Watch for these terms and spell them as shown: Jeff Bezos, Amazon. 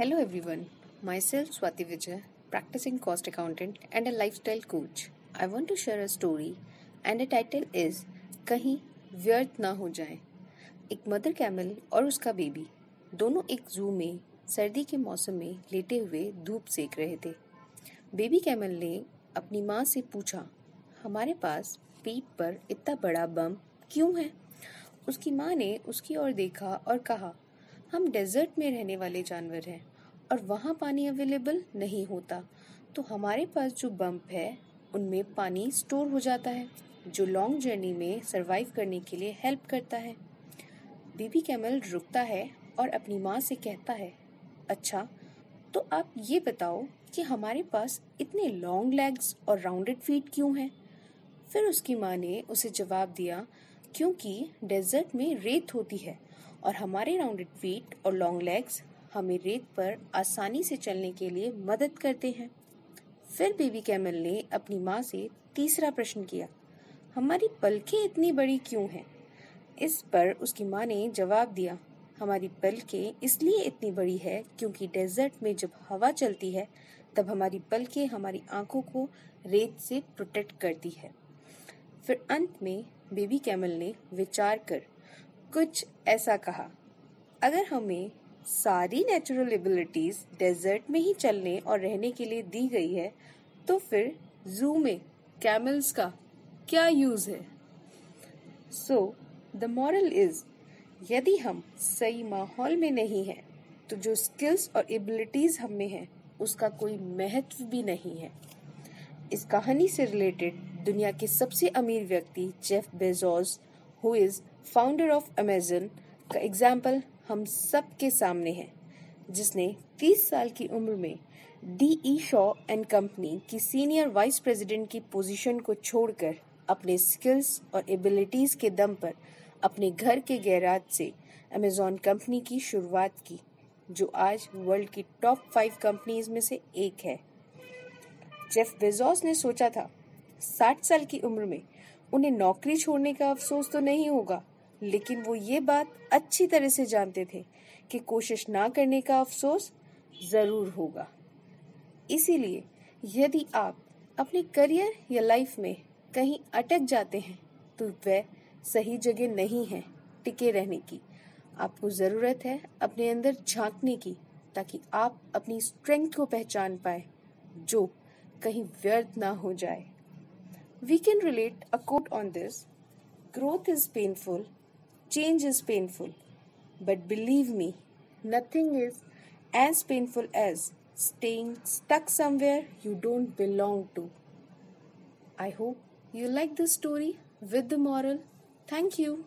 Hello everyone, myself Swati Vijay, practicing cost accountant and a lifestyle coach. I want to share a story and the title is कहीं व्यर्थ ना हो जाए। एक mother camel और उसका बेबी दोनों एक जू में सर्दी के मौसम में लेटे हुए धूप सेक रहे थे। बेबी कैमल ने अपनी माँ से पूछा, हमारे पास पीठ पर इतना बड़ा बम क्यों है? उसकी माँ ने उसकी ओर देखा और कहा, हम डेजर्ट में रहने वाले जानवर हैं और वहाँ पानी अवेलेबल नहीं होता, तो हमारे पास जो बम्प है उनमें पानी स्टोर हो जाता है जो लॉन्ग जर्नी में सरवाइव करने के लिए हेल्प करता है। बेबी कैमल रुकता है और अपनी माँ से कहता है, अच्छा तो आप ये बताओ कि हमारे पास इतने लॉन्ग लेग्स और राउंडेड फीट क्यों हैं? फिर उसकी माँ ने उसे जवाब दिया, क्योंकि डेजर्ट में रेत होती है और हमारे राउंडेड फीट और लॉन्ग लेग्स हमें रेत पर आसानी से चलने के लिए मदद करते हैं। फिर बेबी कैमल ने अपनी माँ से तीसरा प्रश्न किया, हमारी पलकें इतनी बड़ी क्यों हैं? इस पर उसकी माँ ने जवाब दिया, हमारी पलकें इसलिए इतनी बड़ी है क्योंकि डेजर्ट में जब हवा चलती है तब हमारी पलकें हमारी आंखों को रेत से प्रोटेक्ट करती है। फिर अंत में बेबी कैमल ने विचार कर कुछ ऐसा कहा, अगर हमें सारी नेचुरल एबिलिटीज डेजर्ट में ही चलने और रहने के लिए दी गई है तो फिर जू में कैमल्स का क्या यूज है? सो द मॉरल इज, यदि हम सही माहौल में नहीं हैं तो जो स्किल्स और एबिलिटीज हम में हैं उसका कोई महत्व भी नहीं है। इस कहानी से रिलेटेड दुनिया के सबसे अमीर व्यक्ति Jeff Bezos, who is founder of Amazon, का एग्जाम्पल हम सब के सामने है, जिसने 30 साल की उम्र में DE Shaw एंड कंपनी की सीनियर वाइस प्रेसिडेंट की पोजीशन को छोड़कर अपने स्किल्स और एबिलिटीज के दम पर अपने घर के गैराज से अमेजॉन कंपनी की शुरुआत की, जो आज वर्ल्ड की टॉप 5 कंपनीज में से एक है। जेफ बेजोस ने सोचा था 60 साल की उम्र में उन्हें नौकरी छोड़ने का अफसोस तो नहीं होगा, लेकिन वो ये बात अच्छी तरह से जानते थे कि कोशिश ना करने का अफसोस जरूर होगा। इसीलिए यदि आप अपने करियर या लाइफ में कहीं अटक जाते हैं तो वह सही जगह नहीं है टिके रहने की। आपको जरूरत है अपने अंदर झांकने की, ताकि आप अपनी स्ट्रेंथ को पहचान पाए जो कहीं व्यर्थ ना हो जाए। We can relate a quote on this. Growth is painful, change is painful, but believe me, nothing is as painful as staying stuck somewhere you don't belong to. I hope you like this story with the moral. Thank you.